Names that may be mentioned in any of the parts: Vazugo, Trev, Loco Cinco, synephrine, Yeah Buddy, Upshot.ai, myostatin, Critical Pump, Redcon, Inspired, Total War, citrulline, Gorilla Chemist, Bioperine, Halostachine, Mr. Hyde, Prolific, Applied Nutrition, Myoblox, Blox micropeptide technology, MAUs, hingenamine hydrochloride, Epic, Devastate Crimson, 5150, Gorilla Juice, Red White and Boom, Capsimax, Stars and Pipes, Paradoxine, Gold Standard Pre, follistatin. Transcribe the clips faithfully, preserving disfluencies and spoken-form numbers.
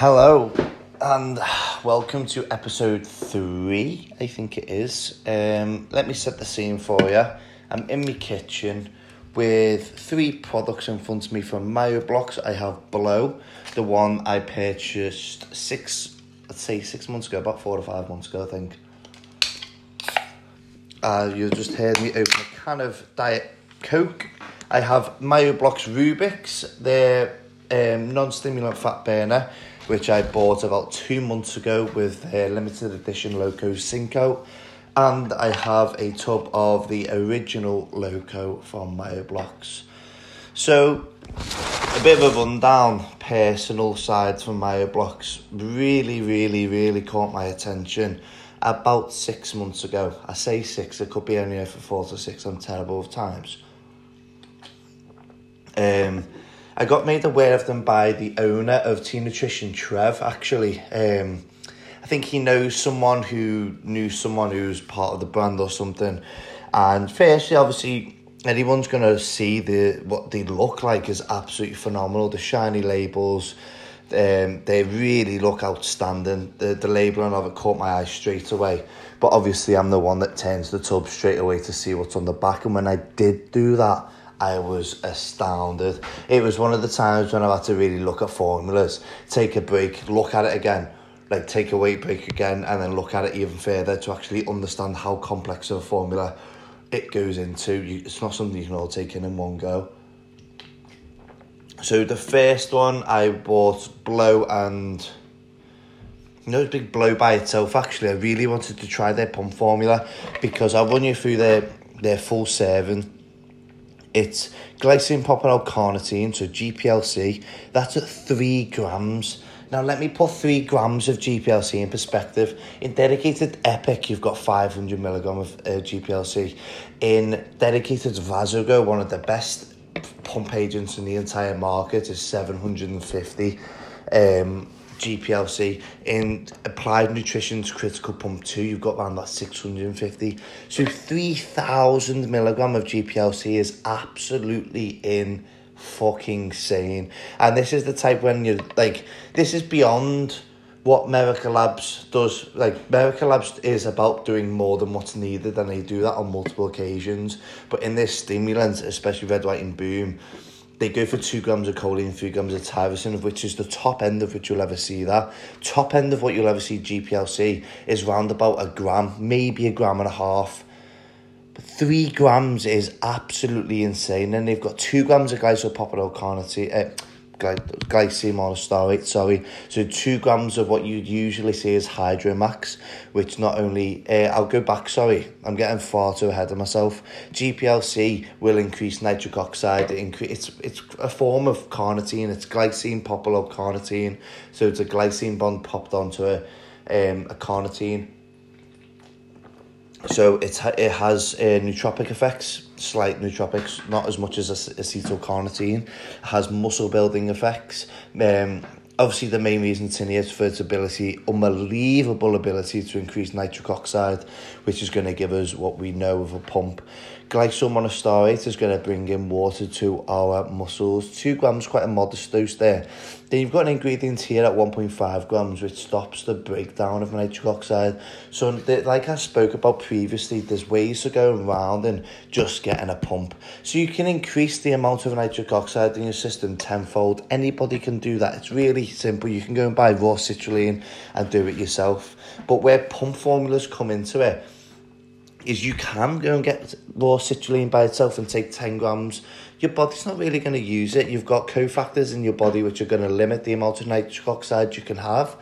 Hello and welcome to episode three, I think it is. Um, let me set the scene for you. I'm in my kitchen with three products in front of me from Myoblox. I have Blow, the one I purchased six, let's say six months ago, about four or five months ago, I think. Uh, you just heard me open a can of Diet Coke. I have Myoblox Rubix, their um, non-stimulant fat burner, which I bought about two months ago with a limited edition Loco Cinco. And I have a tub of the original Loco from Myoblox. So, a bit of a rundown, personal side from Myoblox. Really, really, really caught my attention about six months ago. I say six, it could be anywhere from four to six, I'm terrible with times. Um... I got made aware of them by the owner of Team Nutrition, Trev, actually. Um, I think he knows someone who knew someone who's part of the brand or something. And firstly, obviously, anyone's going to see the what they look like is absolutely phenomenal. The shiny labels, um, they really look outstanding. The, the labelling of it caught my eye straight away. But obviously, I'm the one that turns the tub straight away to see what's on the back. And when I did do that, I was astounded. It was one of the times when I had to really look at formulas, take a break, look at it again, like take a weight break again, and then look at it even further to actually understand how complex of a formula it goes into. You, it's not something you can all take in in one go. So the first one I bought, Blow, and no big Blow by itself. Actually, I really wanted to try their pump formula because I'll run you through their their full serving. It's glycine propanol carnitine, so G P L C. That's at three grams. Now, let me put three grams of G P L C in perspective. In Dedicated Epic, you've got five hundred milligram of uh, G P L C. In Dedicated Vazugo, one of the best pump agents in the entire market, is seven hundred fifty um, G P L C. In Applied Nutrition's Critical Pump two, you've got around that six hundred fifty. So three thousand milligram of G P L C is absolutely in fucking sane. And this is the type when you're like, this is beyond what Merica Labs does. Like, Merica Labs is about doing more than what's needed, and they do that on multiple occasions. But in this stimulant, especially Red White and Boom, they go for two grams of choline, three grams of tyrosine, of which is the top end of which you'll ever see that. Top end of what you'll ever see G P L C is round about a gram, maybe a gram and a half. But three grams is absolutely insane. Then they've got two grams of glycopropanol carnitine, uh, glycine monostarate, sorry. So two grams of what you'd usually see is Hydro Max, which not only, uh, I'll go back, sorry, I'm getting far too ahead of myself. G P L C will increase nitric oxide. It incre- it's it's a form of carnitine. It's glycine propanol carnitine. So it's a glycine bond popped onto a um a carnitine. So it's it has uh, nootropic effects, slight nootropics, not as much as acetylcarnitine. It has muscle building effects. Um, Obviously, the main reason it's in here is for its ability, unbelievable ability to increase nitric oxide, which is going to give us what we know of a pump. Glycine monostarate is going to bring in water to our muscles. Two grams, quite a modest dose there. Then you've got an ingredient here at one point five grams, which stops the breakdown of nitric oxide. So like I spoke about previously, there's ways to go around and just getting a pump. So you can increase the amount of nitric oxide in your system tenfold. Anybody can do that. It's really simple. You can go and buy raw citrulline and do it yourself. But where pump formulas come into it is you can go and get raw citrulline by itself and take ten grams. Your body's not really going to use it. You've got cofactors in your body which are going to limit the amount of nitric oxide you can have.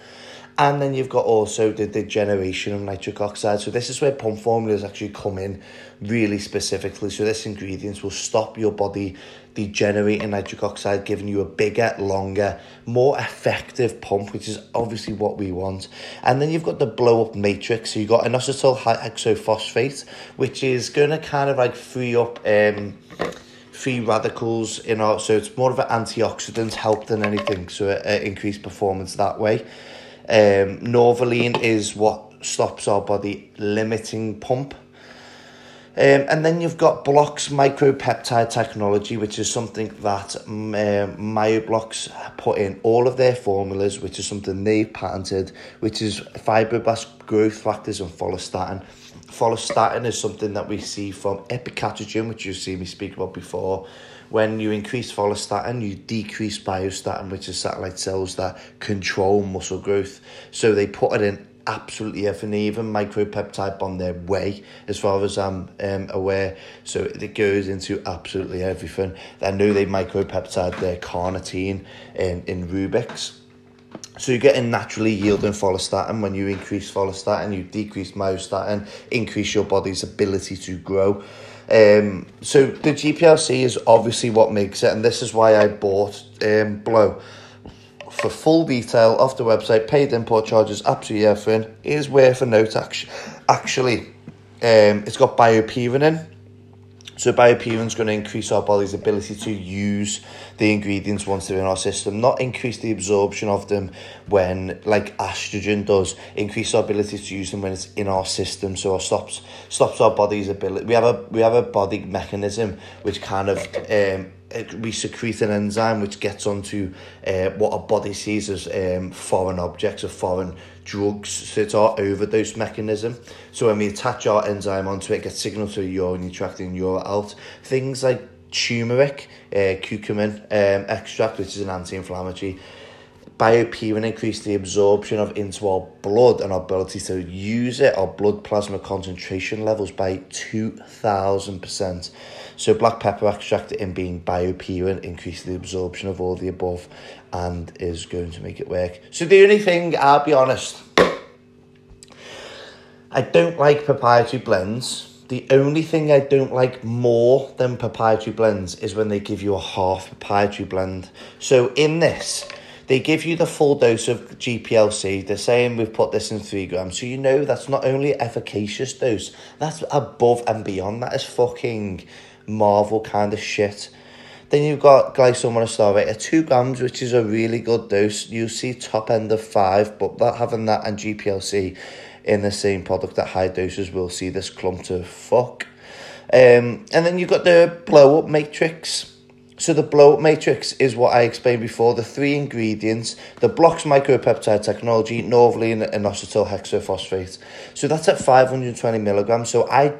And then you've got also the degeneration of nitric oxide. So this is where pump formulas actually come in really specifically. So this ingredients will stop your body degenerating nitric oxide, giving you a bigger, longer, more effective pump, which is obviously what we want. And then you've got the blow-up matrix. So you've got inositol hexophosphate, which is going to kind of like free up um, free radicals in our... So it's more of an antioxidant help than anything. So it, it increased performance that way. Um, Norvaline is what stops our body limiting pump. Um, and then you've got Blox micropeptide technology, which is something that um, Myoblox put in all of their formulas, which is something they've patented, which is fibroblast growth factors and follistatin. Follistatin is something that we see from epicatrogen, which you've seen me speak about before. When you increase follistatin, you decrease myostatin, which is satellite cells that control muscle growth. So they put it in absolutely everything, even micropeptide on their way, as far as I'm um, aware. So it goes into absolutely everything. I know they micropeptide their carnitine in, in Rubix. So you're getting naturally yielding follistatin. When you increase follistatin, you decrease myostatin, increase your body's ability to grow. Um, so the G P L C is obviously what makes it, and this is why I bought um, Blow. For full detail off the website, paid import charges, absolutely everything. Here's worth a note, actually. Actually, um, it's got Bioperine in. So Bioperine is going to increase our body's ability to use the ingredients once they're in our system, not increase the absorption of them when, like estrogen does, increase our ability to use them when it's in our system. So it stops stops our body's ability. We have a we have a body mechanism which kind of um we secrete an enzyme which gets onto uh, what our body sees as um, foreign objects or foreign drugs. So it's our overdose mechanism. So when we attach our enzyme onto it, it gets signaled to the urinary tract and you're out. Things like turmeric, uh, curcumin um, extract, which is an anti-inflammatory. Bioperine increase the absorption of into our blood and our ability to use it, our blood plasma concentration levels, by two thousand percent. So black pepper extract in being Bioperine increase the absorption of all the above and is going to make it work. So the only thing, I'll be honest, I don't like proprietary blends. The only thing I don't like more than proprietary blends is when they give you a half proprietary blend. So in this, they give you the full dose of G P L C. They're saying we've put this in three grams. So you know that's not only an efficacious dose, that's above and beyond. That is fucking Marvel kind of shit. Then you've got glycomonostarate at two grams, which is a really good dose. You see top end of five, but that having that and G P L C in the same product at high doses will see this clump to fuck. Um, and then you've got the blow-up matrix. So the blow-up matrix is what I explained before, the three ingredients, the Blox micropeptide technology, Norvaline and inositol hexophosphate. So that's at five hundred twenty milligrams. So I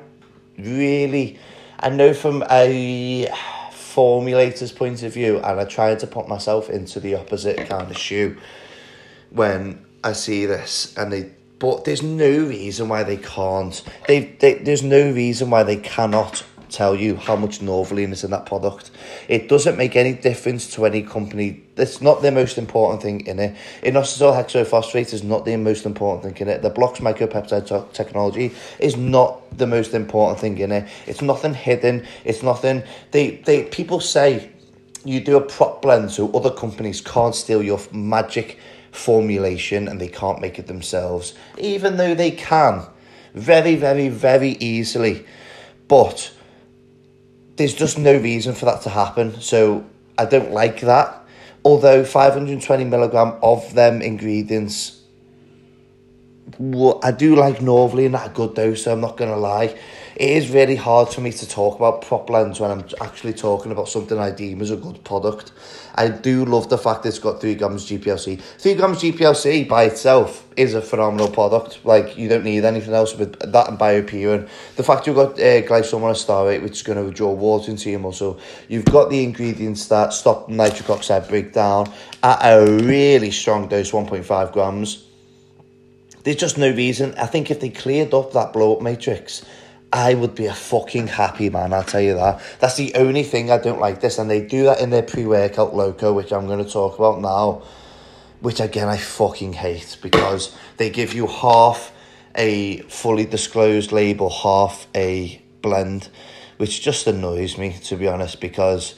really, I know from a formulator's point of view, and I tried to put myself into the opposite kind of shoe when I see this, and they, but there's no reason why they can't, they, they there's no reason why they cannot tell you how much Norvaline is in that product. It doesn't make any difference to any company. It's not the most important thing in it. Inositol hexophosphate is not the most important thing in it. The Blox micropeptide technology is not the most important thing in it. It's nothing hidden. It's nothing. They they people say you do a prop blend so other companies can't steal your magic formulation and they can't make it themselves, even though they can very, very, very easily. But there's just no reason for that to happen, so I don't like that. Although five hundred twenty milligram of them ingredients, well, I do like Norvaline at a good dose, so I'm not going to lie. It is really hard for me to talk about prop blends when I'm actually talking about something I deem as a good product. I do love the fact it's got three grams G P L C. three grams G P L C by itself is a phenomenal product. Like, you don't need anything else with that and Bioperine. The fact you've got uh, glycomonostarate, which is going to draw water into your muscle. You've got the ingredients that stop nitric oxide breakdown at a really strong dose, one point five grams. There's just no reason. I think if they cleared up that blow-up matrix, I would be a fucking happy man, I'll tell you that. That's the only thing I don't like this, and they do that in their pre-workout Loco, which I'm going to talk about now, which again I fucking hate, because they give you half a fully disclosed label, half a blend, which just annoys me, to be honest, because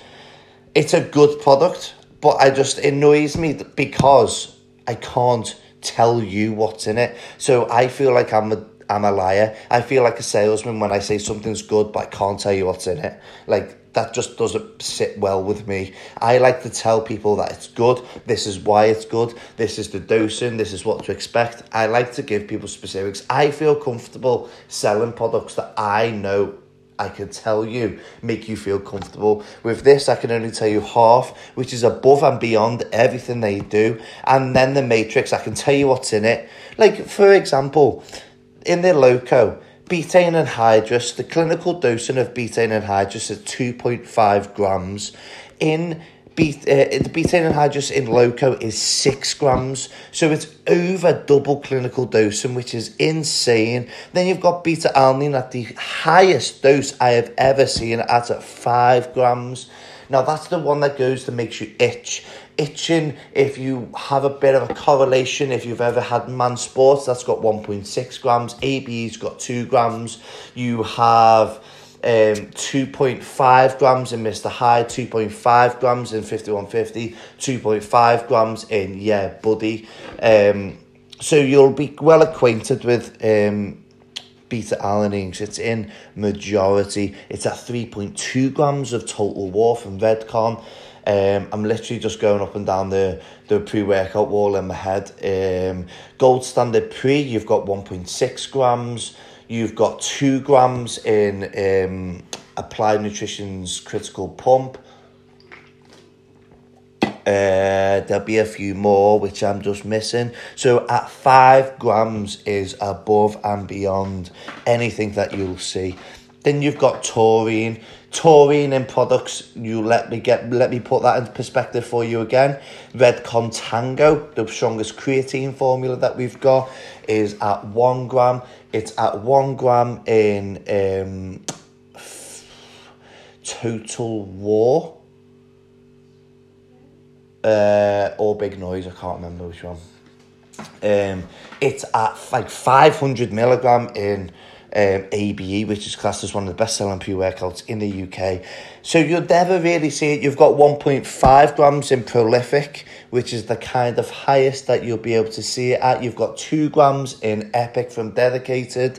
it's a good product, but I just it annoys me because I can't tell you what's in it. So I feel like I'm a I'm a liar. I feel like a salesman when I say something's good, but I can't tell you what's in it. Like, that just doesn't sit well with me. I like to tell people that it's good. This is why it's good. This is the dosing. This is what to expect. I like to give people specifics. I feel comfortable selling products that I know I can tell you, make you feel comfortable. With this, I can only tell you half, which is above and beyond everything they do. And then the matrix, I can tell you what's in it. Like, for example, in their Loco, betaine and hydrous, the clinical dosing of betaine and hydrous is two point five grams. In be uh, the betaine and hydrous in Loco is six grams, so it's over double clinical dosing, which is insane. Then you've got beta-alanine at the highest dose I have ever seen at five grams. Now that's the one that goes that makes you itch. Itching, if you have a bit of a correlation, if you've ever had man sports, that's got one point six grams. A B E's got two grams. You have um two point five grams in Mister Hyde, two point five grams in fifty-one fifty, two point five grams in Yeah Buddy. Um so you'll be well acquainted with um beta-alanines. It's in majority. It's at three point two grams of Total War from Redcon. Um, I'm literally just going up and down the, the pre-workout wall in my head. Um, Gold Standard Pre, you've got one point six grams. You've got two grams in um, Applied Nutrition's Critical Pump. Uh, there'll be a few more which I'm just missing. So at five grams is above and beyond anything that you'll see. Then you've got taurine. Taurine in products, you let me get let me put that into perspective for you again. Redcon Tango, the strongest creatine formula that we've got, is at one gram. It's at one gram in um, Total War. Uh, or Big Noise, I can't remember which one. Um, it's at like five hundred milligram in Um, A B E, which is classed as one of the best-selling pre-workouts in the U K. So you'll never really see it. You've got one point five grams in Prolific, which is the kind of highest that you'll be able to see it at. You've got two grams in Epic from Dedicated.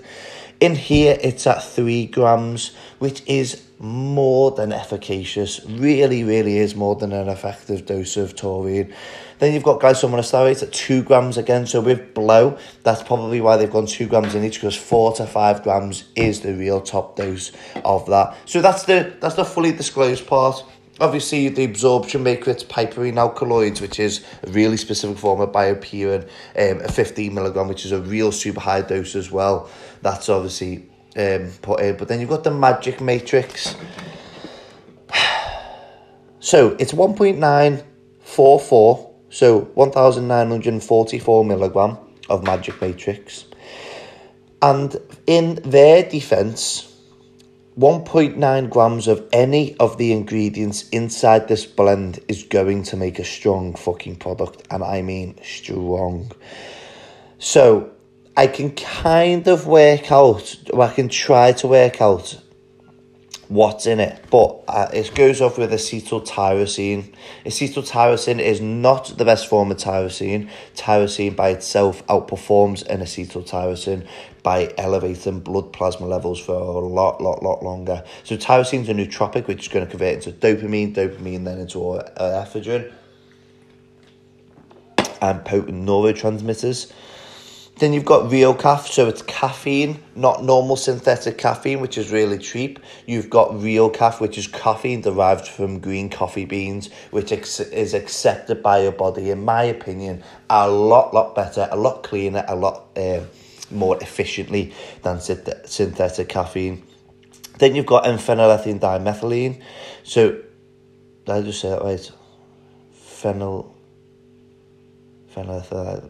In here, it's at three grams, which is more than efficacious. Really, really is more than an effective dose of taurine. Then you've got glycyrrhomonostarate at two grams again. So with Blow, that's probably why they've gone two grams in each, because four to five grams is the real top dose of that. So that's the that's the fully disclosed part. Obviously, the absorption matrix, piperine alkaloids, which is a really specific form of bioperine, um, a fifteen milligram, which is a real super high dose as well. That's obviously um, put in. But then you've got the magic matrix. So it's one point nine four four. So one thousand nine hundred forty-four milligram of magic matrix. And in their defense, one point nine grams of any of the ingredients inside this blend is going to make a strong fucking product. And I mean strong. So I can kind of work out, or I can try to work out what's in it, but uh, it goes off with acetyltyrosine. Acetyltyrosine is not the best form of tyrosine. Tyrosine by itself outperforms an acetyltyrosine by elevating blood plasma levels for a lot, lot, lot longer. So tyrosine is a nootropic, which is going to convert into dopamine, dopamine then into ephedrine, and potent neurotransmitters. Then you've got real caf, so it's caffeine, not normal synthetic caffeine, which is really cheap. You've got real caf, which is caffeine derived from green coffee beans, which is accepted by your body, in my opinion, a lot, lot better, a lot cleaner, a lot uh, more efficiently than synthetic caffeine. Then you've got phenylethine dimethylene. So, did I just say that right? Phenyl...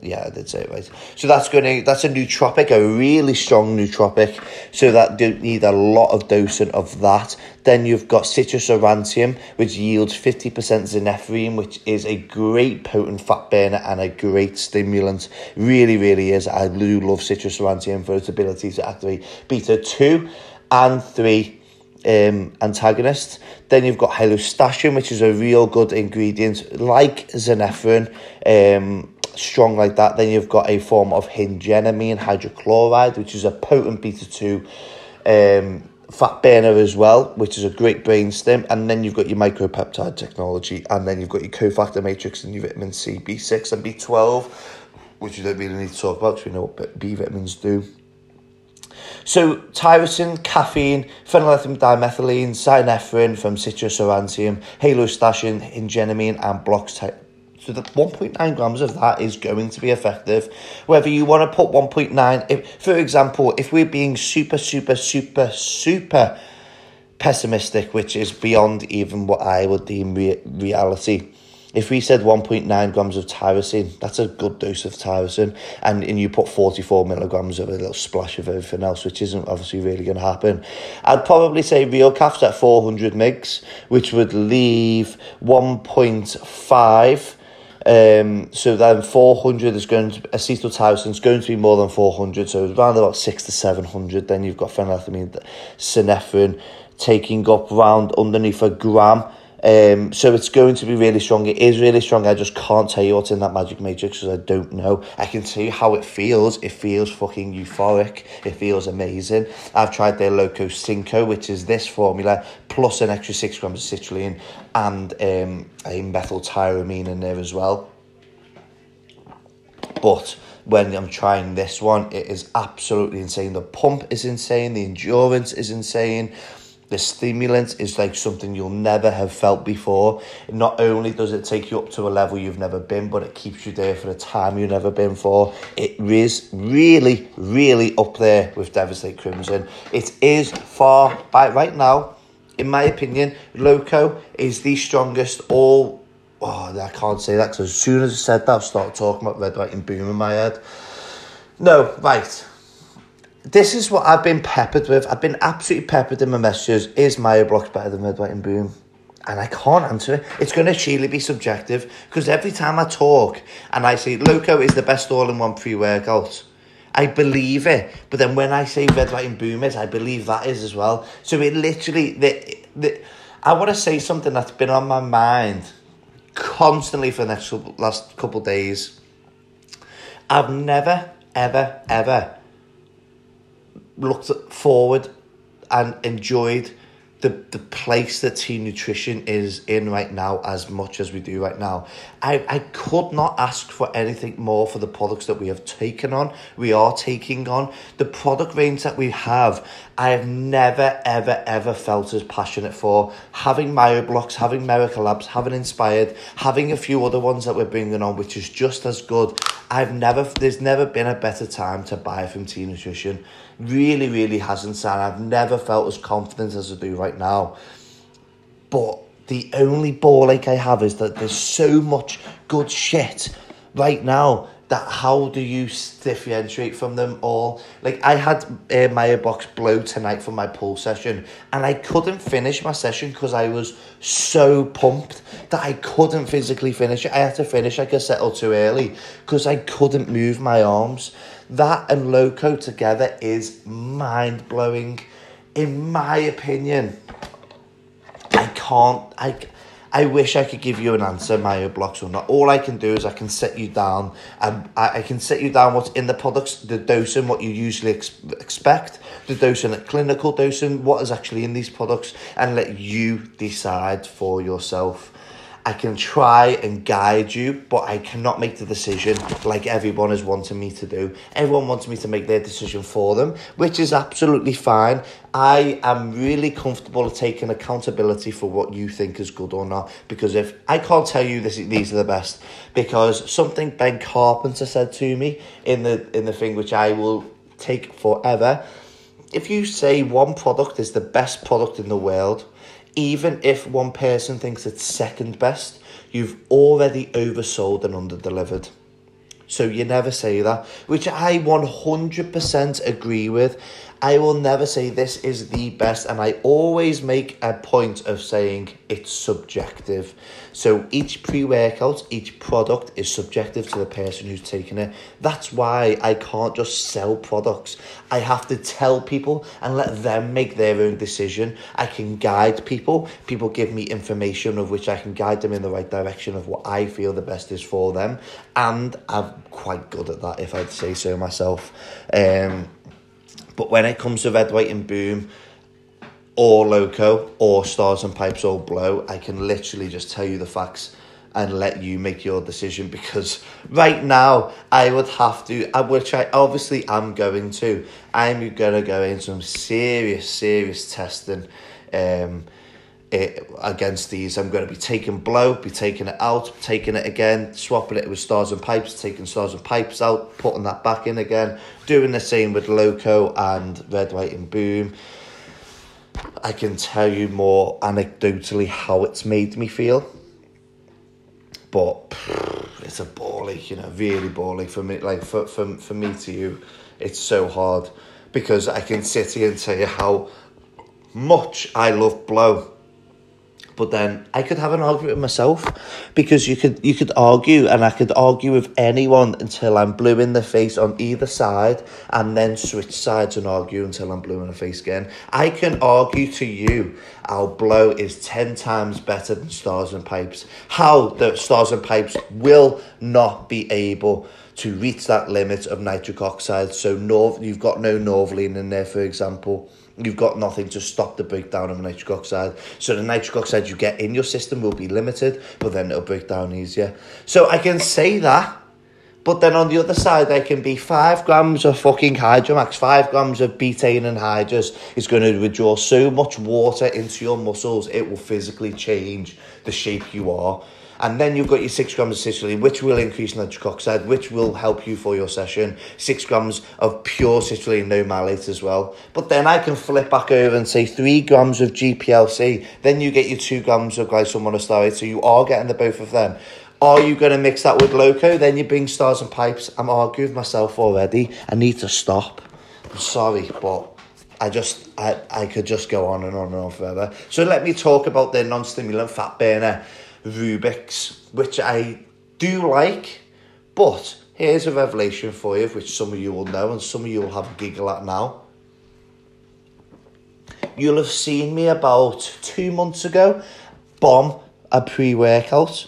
Yeah, I did say it right. So that's going to that's a nootropic, a really strong nootropic. So that don't need a lot of dosing of that. Then you've got Citrus Aurantium, which yields fifty percent zinephrine, which is a great potent fat burner and a great stimulant. Really, really is. I do love Citrus Aurantium for its ability to activate beta two and three. Um, antagonist. Then you've got halostachine, which is a real good ingredient, like zinephrine, um, strong like that. Then you've got a form of hingenamine hydrochloride, which is a potent beta two um, fat burner as well, which is a great brain stim. And then you've got your micropeptide technology, and then you've got your cofactor matrix and your vitamin C, B six and B twelve, which you don't really need to talk about because we know what B vitamins do. So tyrosine, caffeine, phenylethyl dimethylene, synephrine from Citrus Aurantium, halostachine, ingenomine, and Blox. So the one point nine grams of that is going to be effective. Whether you want to put one point nine, if, for example, if we're being super, super, super, super pessimistic, which is beyond even what I would deem re- reality, if we said one point nine grams of tyrosine, that's a good dose of tyrosine, and, and you put forty-four milligrams of a little splash of everything else, which isn't obviously really going to happen, I'd probably say real caps at four hundred milligrams, which would leave one point five. Um, so then four hundred is going to, acetyltyrosine is going to be more than four hundred, so around about six to seven hundred. Then you've got phenylethylamine, synephrine taking up round underneath a gram. Um, so it's going to be really strong. It is really strong. I just can't tell you what's in that magic matrix because I don't know. I can tell you how it feels. It feels fucking euphoric. It feels amazing. I've tried their Loco Cinco, which is this formula, plus an extra six grams of citrulline and um, a methyltyramine in there as well. But when I'm trying this one, it is absolutely insane. The pump is insane. The endurance is insane. The stimulant is like something you'll never have felt before. Not only does it take you up to a level you've never been, but it keeps you there for a time you've never been for. It is really, really up there with Devastate Crimson. It is far, by right now, in my opinion, Loco is the strongest all... Oh, I can't say that, because as soon as I said that, I started talking about Red, White and Boom in my head. No, right. This is what I've been peppered with. I've been absolutely peppered in my messages. Is Myoblox better than Red, White and Boom? And I can't answer it. It's going to surely be subjective, because every time I talk and I say Loco is the best all-in-one pre-workout, I believe it. But then when I say Red, White and Boom is, I believe that is as well. So it literally... The, the, I want to say something that's been on my mind constantly for the next couple, last couple of days. I've never, ever, ever... looked forward and enjoyed the, the place that Team Nutrition is in right now as much as we do right now. I, I could not ask for anything more for the products that we have taken on, we are taking on. The product range that we have, I have never, ever, ever felt as passionate for. Having Myoblox, having Merica Labs, having Inspired, having a few other ones that we're bringing on, which is just as good. I've never, there's never been a better time to buy from Team Nutrition. Really, really hasn't, Sam. I've never felt as confident as I do right now. But the only ball ache I have is that there's so much good shit right now that how do you differentiate from them all? Like, I had uh, Myoblox Blow tonight for my pull session, and I couldn't finish my session because I was so pumped that I couldn't physically finish it. I had to finish like a set or two early because I couldn't move my arms. That and Loco together is mind-blowing. In my opinion, I can't... I, I wish I could give you an answer, Myoblox or not. All I can do is I can set you down. And I, I can set you down what's in the products, the dosing, what you usually ex- expect, the dosing at clinical dosing, what is actually in these products, and let you decide for yourself. I can try and guide you, but I cannot make the decision like everyone is wanting me to do. Everyone wants me to make their decision for them, which is absolutely fine. I am really comfortable at taking accountability for what you think is good or not, because if I can't tell you this, these are the best, because something Ben Carpenter said to me in the in the thing, which I will take forever. If you say one product is the best product in the world, even if one person thinks it's second best, you've already oversold and underdelivered. So you never say that, which I one hundred percent agree with. I will never say this is the best, and I always make a point of saying it's subjective. So each pre-workout, each product is subjective to the person who's taking it. That's why I can't just sell products. I have to tell people and let them make their own decision. I can guide people. People give me information of which I can guide them in the right direction of what I feel the best is for them. And I'm quite good at that, if I'd say so myself. Um, but when it comes to Red, White and Boom, or Loco, or Stars and Pipes, or Blow, I can literally just tell you the facts. and let you make your decision, because right now I would have to, which I obviously am going to, I'm going to go in some serious, serious testing um, it, against these. I'm going to be taking Blow, be taking it out, taking it again, swapping it with Stars and Pipes, taking Stars and Pipes out, putting that back in again, doing the same with Loco and Red, White and Boom. I can tell you more anecdotally how it's made me feel. But it's a ball ache, you know, really ball ache for me. Like, for, for, for me to you, it's so hard, because I can sit here and tell you how much I love Blow. But then I could have an argument with myself, because you could you could argue, and I could argue with anyone until I'm blue in the face on either side, and then switch sides and argue until I'm blue in the face again. I can argue to you how Blow is ten times better than Stars and Pipes, how the Stars and Pipes will not be able to reach that limit of nitric oxide. So Norv, you've got no Norvaline in there, for example. You've got nothing to stop the breakdown of nitric oxide. So the nitric oxide you get in your system will be limited, but then it'll break down easier. So I can say that, but then on the other side, I can be five grams of fucking Hydro Max, five grams of betaine and hydrous is going to withdraw so much water into your muscles, it will physically change the shape you are. And then you've got your six grams of citrulline, which will increase nitric oxide, which will help you for your session. Six grams of pure citrulline, no malate as well. But then I can flip back over and say three grams of G P L C. Then you get your two grams of glycerol monostarate. So you are getting the both of them. Are you going to mix that with Loco? Then you bring Stars and Pipes. I'm arguing with myself already. I need to stop. I'm sorry, but I just, I, I could just go on and on and on forever. So let me talk about the non-stimulant fat burner, Rubix, which I do like, but here's a revelation for you, which some of you will know and some of you will have a giggle at now. You'll have seen me about two months ago bomb a pre-workout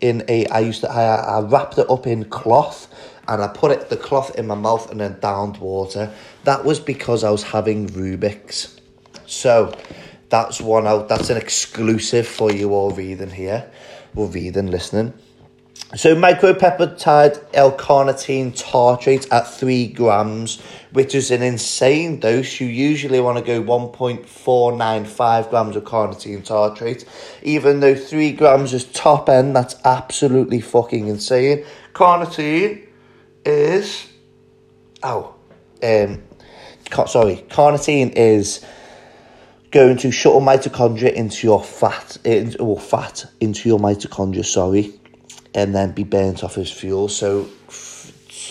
in a, I used to, I, I wrapped it up in cloth and I put it, the cloth in my mouth and then downed water. That was because I was having Rubix. So that's one out. That's an exclusive for you all reading here. Well, reading, listening. So micropeptide L-carnitine tartrate at three grams, which is an insane dose. You usually want to go one point four nine five grams of carnitine tartrate. Even though three grams is top end, that's absolutely fucking insane. Carnitine is... Oh. Um, car- sorry. Carnitine is going to shuttle mitochondria into your fat, in, or fat into your mitochondria, sorry, and then be burnt off as fuel. So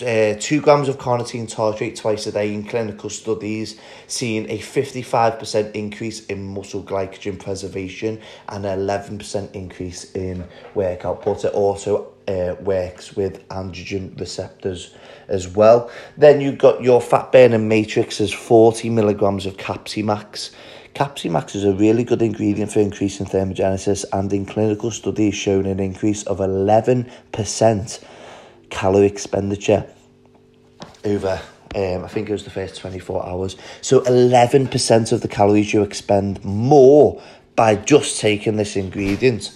uh, two grams of carnitine tartrate twice a day in clinical studies, seeing a fifty-five percent increase in muscle glycogen preservation and an eleven percent increase in workout, but it also uh, works with androgen receptors as well. Then you've got your fat burning matrix is forty milligrams of Capsimax. Capsimax is a really good ingredient for increasing thermogenesis, and in clinical studies shown an increase of eleven percent calorie expenditure over, um, I think it was the first twenty-four hours. So eleven percent of the calories you expend more by just taking this ingredient.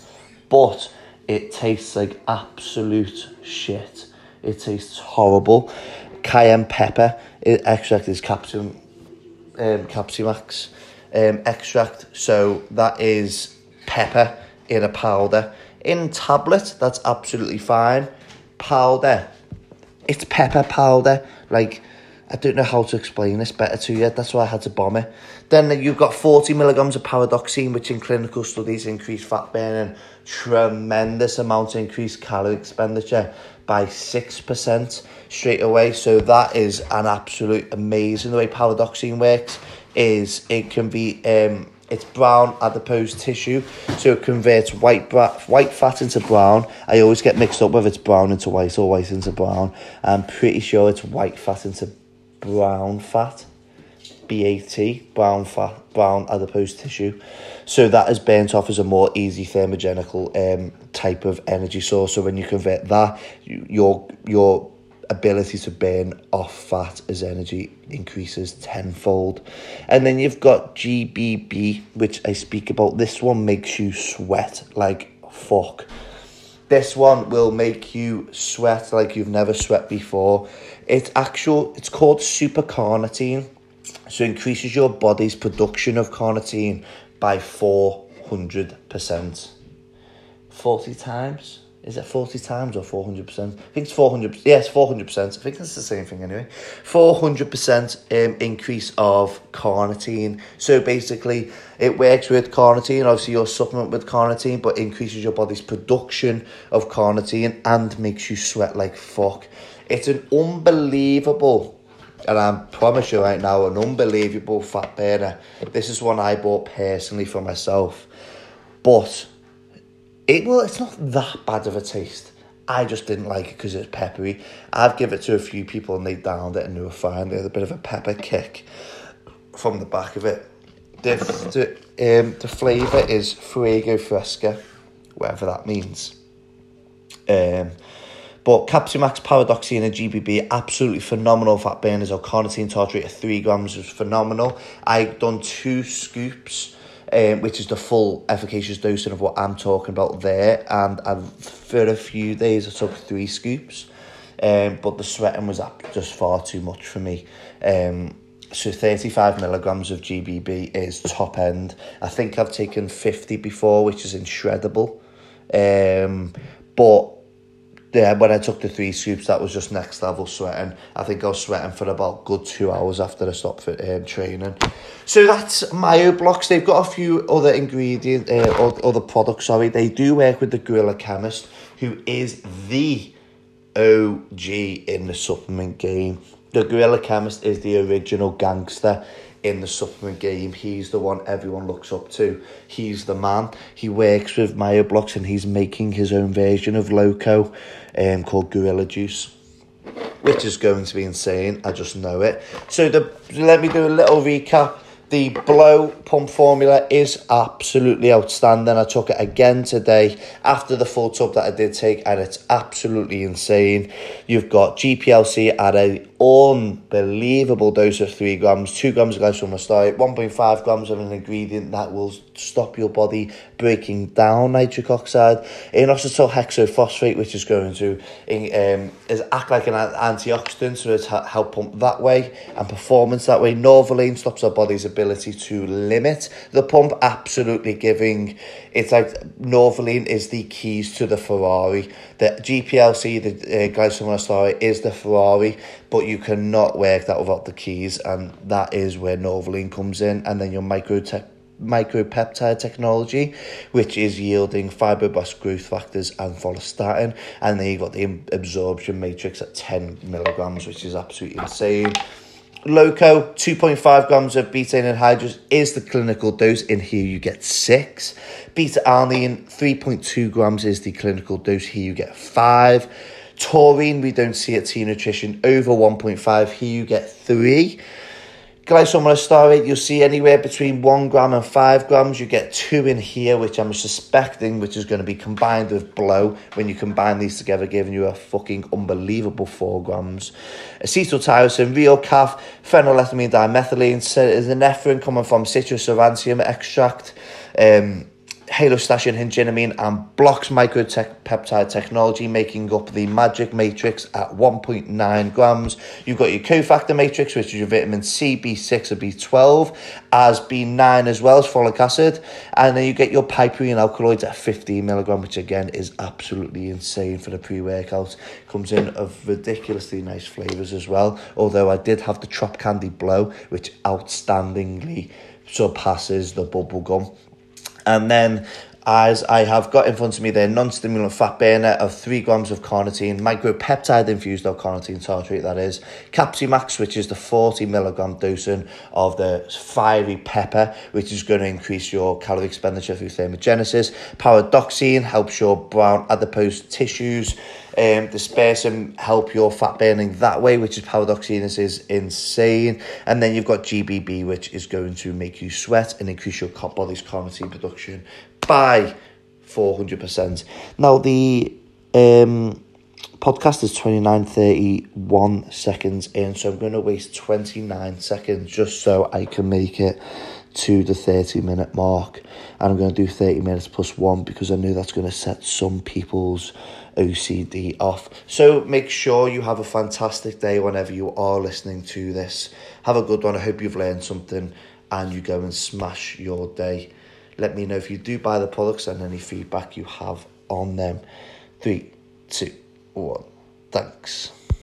But it tastes like absolute shit. It tastes horrible. Cayenne pepper it extract is Capsim, um, Capsimax. Um, extract, so that is pepper in a powder. In tablet, that's absolutely fine. Powder, it's pepper powder. Like, I don't know how to explain this better to you. That's why I had to bomb it. Then you've got forty milligrams of paradoxine, which in clinical studies increased fat burning, tremendous amount of increased calorie expenditure by six percent straight away. So that is an absolute amazing, the way paradoxine works is it can be um it's brown adipose tissue, so it converts white bra- white fat into brown. I always get mixed up whether it's brown into white or white into brown. I'm pretty sure it's white fat into brown fat, B A T, brown fat, brown adipose tissue. So that is burnt off as a more easy thermogenical um type of energy source. So when you convert that, you, your your ability to burn off fat as energy increases tenfold. And then you've got G B B, which I speak about. This one makes you sweat like fuck. This one will make you sweat like you've never sweat before. It's actual, it's called super carnitine. So it increases your body's production of carnitine by four hundred percent. forty times? Is it forty times or four hundred percent? I think it's four hundred percent. Yes, four hundred percent. I think that's the same thing anyway. four hundred percent um, increase of carnitine. So basically, it works with carnitine. Obviously, you'll supplement with carnitine, but increases your body's production of carnitine and makes you sweat like fuck. It's an unbelievable, and I promise you right now, an unbelievable fat burner. This is one I bought personally for myself. But... It, well, it's not that bad of a taste. I just didn't like it because it's peppery. I've given it to a few people and they downed it and they were fine. They had a bit of a pepper kick from the back of it. The, the, um, the flavour is Fuego Fresca, whatever that means. Um, but Capsimax, Paradoxine and G B B, absolutely phenomenal fat burners. Or carnitine tartrate at three grams was phenomenal. I've done two scoops. Um, which is the full efficacious dosing of what I'm talking about there. And I've, for a few days, I took three scoops. Um, but the sweating was up just far too much for me. Um, so thirty-five milligrams of G B B is top end. I think I've taken fifty before, which is incredible. Um, but yeah, when I took the three scoops, that was just next level sweating. I think I was sweating for about good two hours after I stopped for um, training. So that's Myoblox. They've got a few other ingredients, uh, or other products, sorry. They do work with the Gorilla Chemist, who is the O G in the supplement game. The Gorilla Chemist is the original gangster in the supplement game. He's the one everyone looks up to. He's the man. He works with Myoblox and he's making his own version of Loco um, called Gorilla Juice, which is going to be insane. I just know it. So the let me do a little recap. The Blow pump formula is absolutely outstanding. I took it again today after the full tub that I did take, and it's absolutely insane. You've got G P L C at an unbelievable dose of three grams, two grams of glycemic, one point five grams of an ingredient that will stop your body breaking down nitric oxide. Inositol hexophosphate, which is going to um, is act like an antioxidant, so it's help pump that way and performance that way. Norvaline stops our body's ability ability to limit the pump, absolutely giving it's like Norvaline is the keys to the Ferrari. The G P L C, the uh, glycemic, is the Ferrari, but you cannot work that without the keys, and that is where Norvaline comes in. And then your microtech micropeptide technology, which is yielding fibroblast growth factors and follistatin. And then you've got the absorption matrix at ten milligrams, which is absolutely insane. Loco, two point five grams of betaine anhydrous is the clinical dose. In here you get six. Beta-alanine, three point two grams is the clinical dose. Here you get five. Taurine, we don't see at Team Nutrition, over one point five. Here you get three. Glycominosterate, you'll see anywhere between one gram and five grams. You get two in here, which I'm suspecting, which is going to be combined with Blow. When you combine these together, giving you a fucking unbelievable four grams. Acetyltyrosine, real calf, phenylethylamine dimethylene, synephrine coming from Citrus Aurantium extract, um, Halostachine, hinginamine, and Blox micropeptide technology, making up the magic matrix at one point nine grams. You've got your cofactor matrix, which is your vitamin C, B six, and B twelve, as B nine as well as folic acid. And then you get your piperine alkaloids at fifteen milligram, which again is absolutely insane for the pre-workout. Comes in of ridiculously nice flavors as well. Although I did have the Trop Candy Blow, which outstandingly surpasses the bubble gum. And then, as I have got in front of me, their non-stimulant fat burner of three grams of carnitine, micropeptide-infused or carnitine tartrate, that is. Capsimax, which is the forty milligram dosing of the fiery pepper, which is going to increase your calorie expenditure through thermogenesis. Paradoxine helps your brown adipose tissues um, disperse and help your fat burning that way, which is paradoxine. This is insane. And then you've got G B B, which is going to make you sweat and increase your body's carnitine production by four hundred percent. Now, the um, podcast is twenty-nine thirty-one seconds in, so I'm going to waste twenty-nine seconds just so I can make it to the thirty minute mark, and I'm going to do thirty minutes plus one because I know that's going to set some people's O C D off. So make sure you have a fantastic day whenever you are listening to this. Have a good one. I hope you've learned something and you go and smash your day. Let me know if you do buy the products and any feedback you have on them. Three, two, one.